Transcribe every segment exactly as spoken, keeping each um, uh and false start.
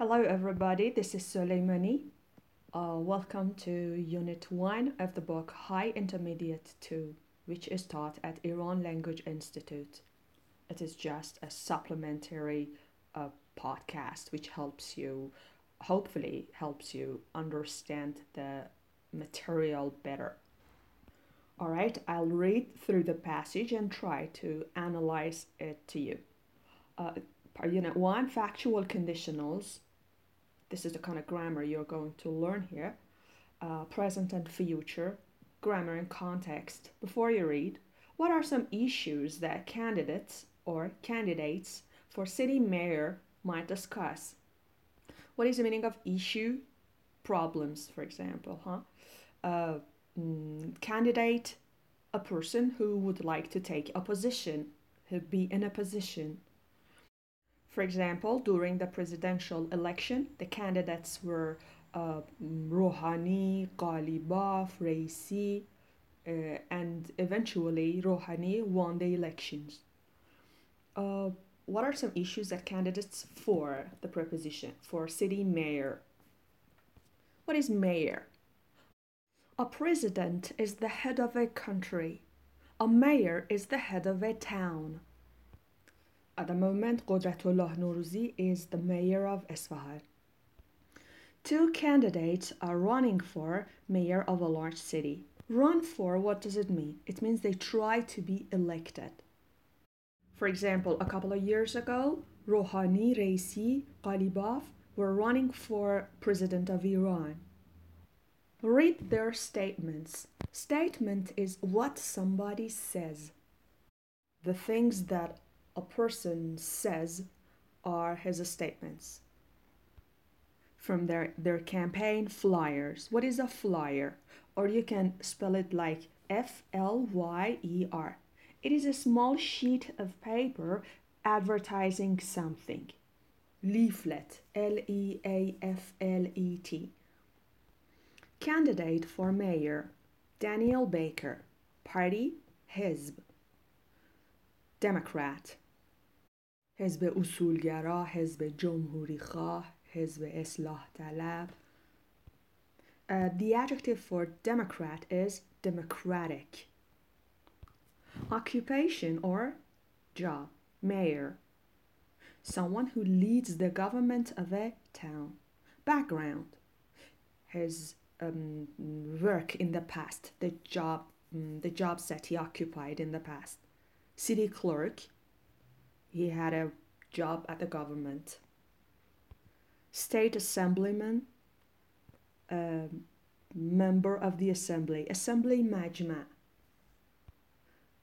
Hello everybody, this is Soleimani. Uh, welcome to Unit one of the book High Intermediate two, which is taught at Iran Language Institute. It is just a supplementary uh, podcast which helps you, hopefully helps you understand the material better. All right, I'll read through the passage and try to analyze it to you. Uh, Unit one, factual conditionals. This is the kind of grammar you're going to learn here. Uh, present and future, grammar and context. Before you read, what are some issues that candidates or candidates for city mayor might discuss? What is the meaning of issue? Problems, for example, huh? Uh, mm, candidate, a person who would like to take a position, who'd be in a position. For example, during the presidential election, the candidates were uh, Rouhani, Ghalibaf, Raisi, uh, and eventually Rouhani won the elections. Uh, what are some issues that candidates for the preposition, for city mayor? What is mayor? A president is the head of a country. A mayor is the head of a town. At the moment, Ghadratollah Norouzi is the mayor of Isfahan. Two candidates are running for mayor of a large city. Run for, what does it mean? It means they try to be elected. For example, a couple of years ago, Rouhani, Raisi, Ghalibaf were running for president of Iran. Read their statements. Statement is what somebody says. The things that a person says are his statements. From their, their campaign flyers. What is a flyer? Or you can spell it like F L Y E R. It is a small sheet of paper advertising something. Leaflet, L E A F L E T. Candidate for mayor, Daniel Baker. Party, Hizb. Democrat. حزب اصولگرا، حزب جمهوری خواه، حزب اصلاح طلب. Uh, the adjective for Democrat is democratic. Occupation or job, mayor. Someone who leads the government of a town. Background. His um, work in the past, the job, um, the jobs that he occupied in the past. City clerk, he had a job at the government. State assemblyman, uh, member of the assembly, assembly majma.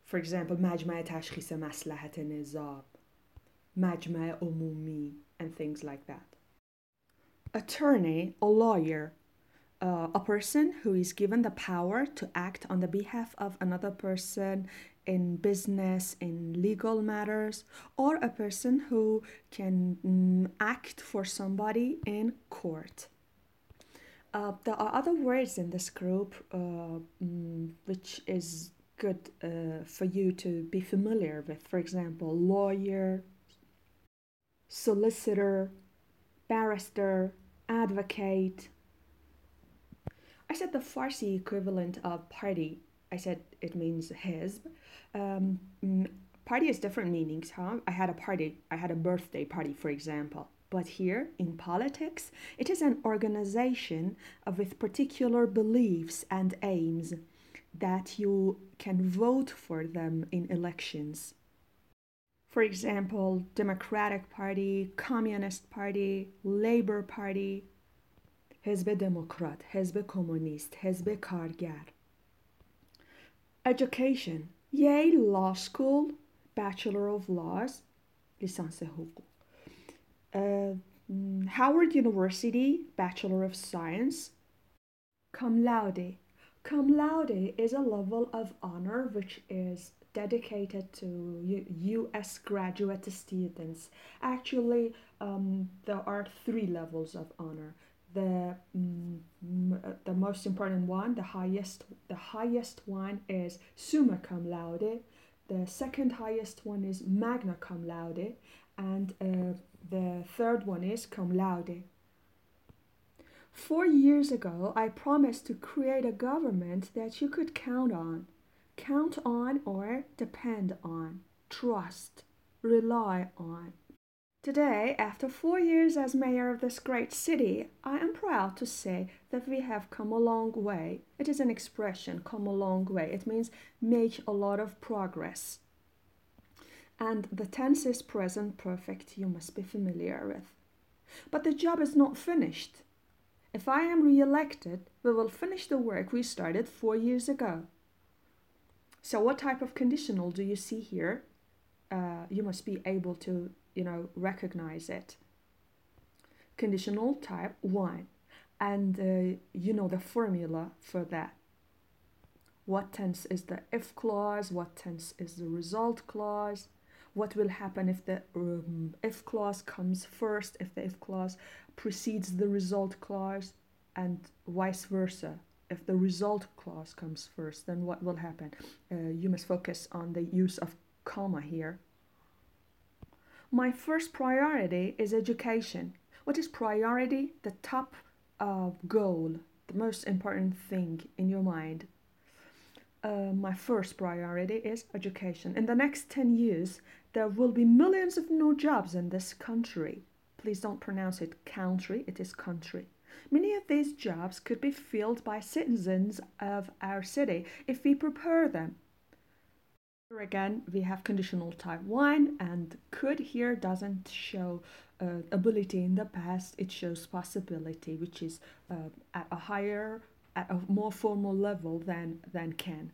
For example, majma tashkhis maslahat nizab, majma umumi, and things like that. Attorney, a lawyer, uh, a person who is given the power to act on the behalf of another person in business, in legal matters, or a person who can mm, act for somebody in court. Uh, there are other words in this group uh, mm, which is good uh, for you to be familiar with. For example, lawyer, solicitor, barrister, advocate. I said the Farsi equivalent of party. I said it means hizb. Um, party has different meanings, huh? I had a party, I had a birthday party, for example. But here, in politics, it is an organization with particular beliefs and aims that you can vote for them in elections. For example, Democratic Party, Communist Party, Labor Party, Hizb Demokrat, Hizb Komunist, Hizb Kargar. Education, Yale Law School, Bachelor of Laws, Lisans Huquq. Uh, Howard University, Bachelor of Science. Cum laude. Cum laude is a level of honor which is dedicated to U- U.S. graduate students. Actually, um, there are three levels of honor. The mm, the most important one, the highest the highest one is summa cum laude. The second highest one is magna cum laude, And uh, the third one is cum laude. Four years ago, I promised to create a government that you could count on, count on or depend on, trust, rely on. Today, after four years as mayor of this great city, I am proud to say that we have come a long way. It is an expression, come a long way. It means make a lot of progress. And the tense is present perfect, you must be familiar with. But the job is not finished. If I am re-elected, we will finish the work we started four years ago. So what type of conditional do you see here? Uh, you must be able to, you know, recognize it. Conditional type one. And uh, you know the formula for that. What tense is the if clause? What tense is the result clause? What will happen if the um, if clause comes first, if the if clause precedes the result clause, and vice versa? If the result clause comes first, then what will happen? Uh, you must focus on the use of comma here. My first priority is education. What is priority? The top uh, goal, the most important thing in your mind. Uh, my first priority is education. In the next ten years, there will be millions of new jobs in this country. Please don't pronounce it country, it is country. Many of these jobs could be filled by citizens of our city if we prepare them. Here again, we have conditional type one, and could here doesn't show uh, ability in the past, it shows possibility, which is uh, at a higher at a more formal level than, than can.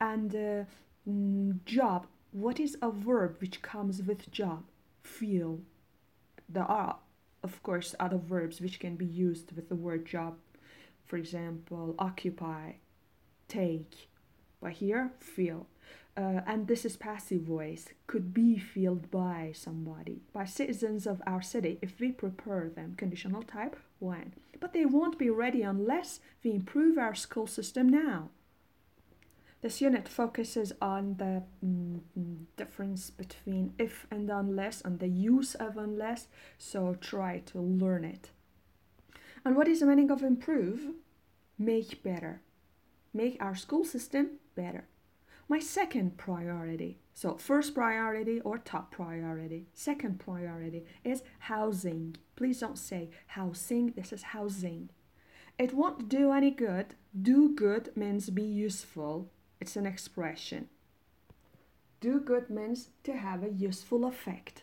And uh, mm, job, what is a verb which comes with job? Feel. There are, of course, other verbs which can be used with the word job. For example, occupy, take. But here, feel. Uh, and this is passive voice, could be filled by somebody, by citizens of our city, if we prepare them, conditional type one. But they won't be ready unless we improve our school system now. This unit focuses on the mm, difference between if and unless, and the use of unless, so try to learn it. And what is the meaning of improve? Make better. Make our school system better. My second priority, so first priority or top priority, second priority is housing. Please don't say housing, this is housing. It won't do any good. Do good means be useful. It's an expression. Do good means to have a useful effect.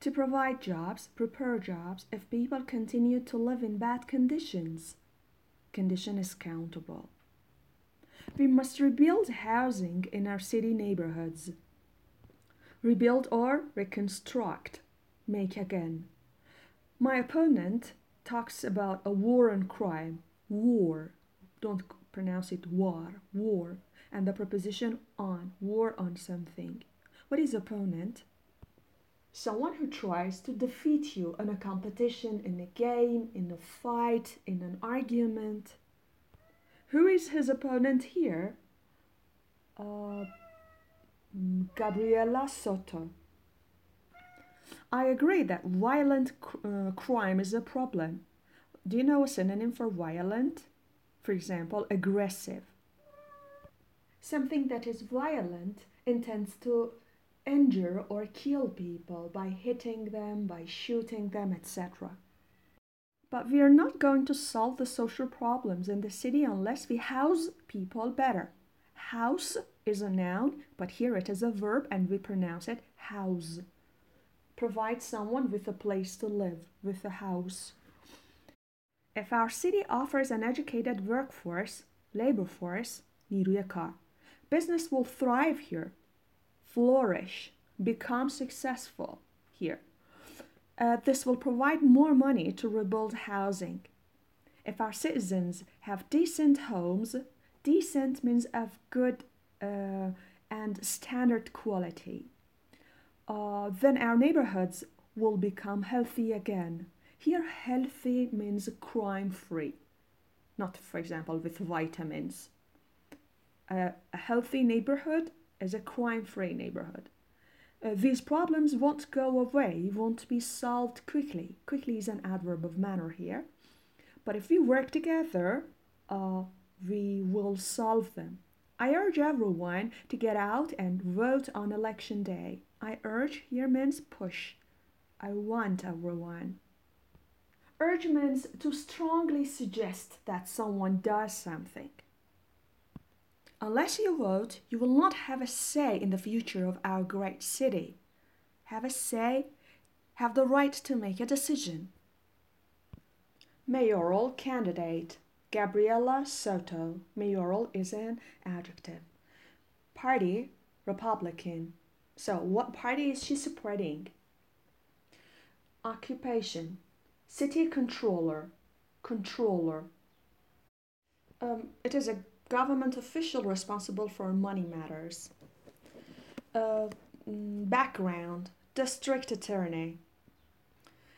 To provide jobs, prepare jobs if people continue to live in bad conditions. Condition is countable. We must rebuild housing in our city neighborhoods. Rebuild or reconstruct, make again. My opponent talks about a war on crime, war. Don't pronounce it war, war. And the preposition on, war on something. What is opponent? Someone who tries to defeat you in a competition, in a game, in a fight, in an argument. Who is his opponent here? Uh, Gabriela Soto. I agree that violent uh, crime is a problem. Do you know a synonym for violent? For example, aggressive. Something that is violent intends to injure or kill people by hitting them, by shooting them, et cetera. But we are not going to solve the social problems in the city unless we house people better. House is a noun, but here it is a verb and we pronounce it house. Provide someone with a place to live, with a house. If our city offers an educated workforce, labor force, نیروی کار, business will thrive here, flourish, become successful here. Uh, this will provide more money to rebuild housing. If our citizens have decent homes, decent means of good uh, and standard quality, uh, then our neighborhoods will become healthy again. Here, healthy means crime-free, not, for example, with vitamins. Uh, a healthy neighborhood is a crime-free neighborhood. Uh, these problems won't go away, won't be solved quickly. Quickly is an adverb of manner here. But if we work together, uh, we will solve them. I urge everyone to get out and vote on election day. I urge here means push. I want everyone. Urge means to strongly suggest that someone does something. Unless you vote, you will not have a say in the future of our great city. Have a say, have the right to make a decision. Mayoral candidate, Gabriela Soto. Mayoral is an adjective. Party, Republican. So, what party is she supporting? Occupation, city controller, controller. Um, it is a government official responsible for money matters. Uh, background, district attorney.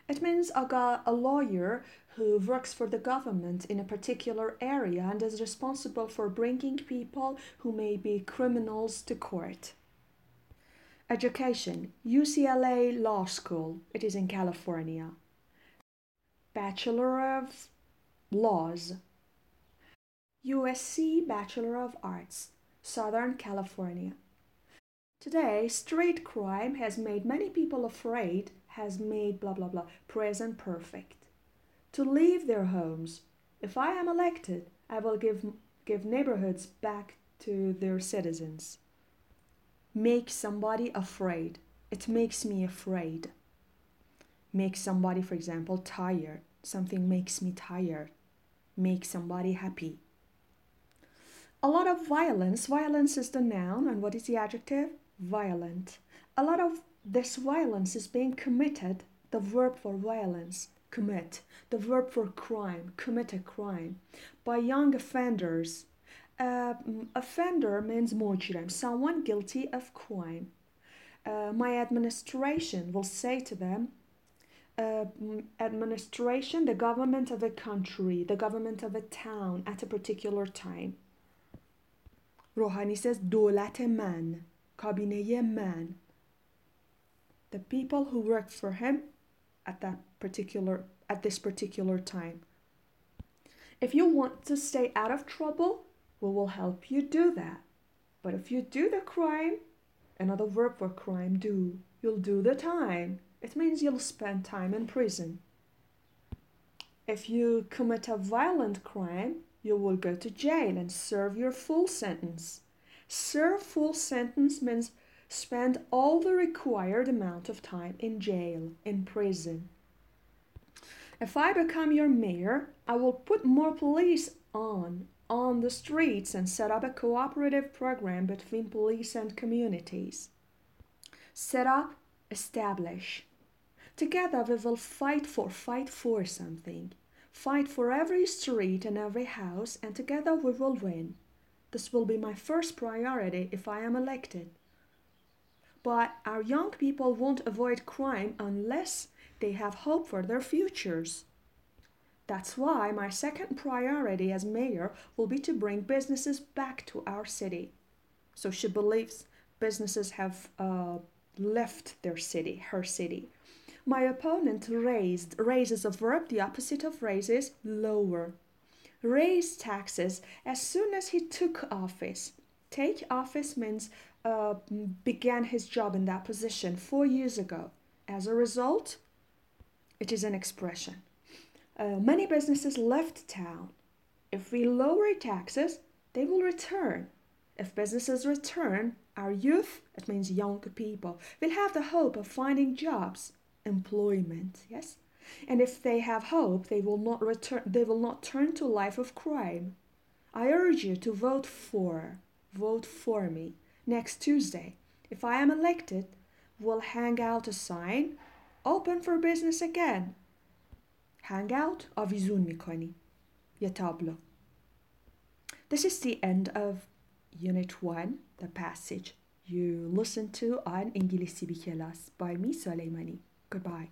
It means a, a lawyer who works for the government in a particular area and is responsible for bringing people who may be criminals to court. Education, U C L A Law School. It is in California. Bachelor of Laws. U S C Bachelor of Arts, Southern California. Today, street crime has made many people afraid, has made blah blah blah, present perfect. To leave their homes. If I am elected, I will give, give neighborhoods back to their citizens. Make somebody afraid. It makes me afraid. Make somebody, for example, tired. Something makes me tired. Make somebody happy. A lot of violence. Violence is the noun, and what is the adjective? Violent. A lot of this violence is being committed. The verb for violence, commit. The verb for crime, commit a crime. By young offenders. Uh, offender means mujrim, someone guilty of crime. Uh, my administration will say to them, Uh, administration, the government of a country, the government of a town at a particular time. Rouhani says, Dolat man, kabine man. The people who worked for him at that particular, at this particular time. If you want to stay out of trouble, we will help you do that. But if you do the crime, another verb for crime, do, you'll do the time. It means you'll spend time in prison. If you commit a violent crime, you will go to jail and serve your full sentence. Serve full sentence means spend all the required amount of time in jail, in prison. If I become your mayor, I will put more police on, on the streets and set up a cooperative program between police and communities. Set up, establish. Together we will fight for, fight for something. Fight for every street and every house, and together we will win. This will be my first priority if I am elected. But our young people won't avoid crime unless they have hope for their futures. That's why my second priority as mayor will be to bring businesses back to our city. So she believes businesses have uh, left their city, her city. My opponent raised, raises a verb, the opposite of raises, lower. Raised taxes as soon as he took office. Take office means uh, began his job in that position four years ago. As a result, it is an expression. Uh, many businesses left town. If we lower taxes, they will return. If businesses return, our youth, it means young people, will have the hope of finding jobs. Employment, yes, and if they have hope, they will not return. They will not turn to life of crime. I urge you to vote for, vote for me next Tuesday. If I am elected, we'll hang out a sign, open for business again. Hang out, avizun mikoni, ya tablo. This is the end of Unit One, the passage you listened to on Ingilisi Bi Kelas by me, Soleimani. Goodbye.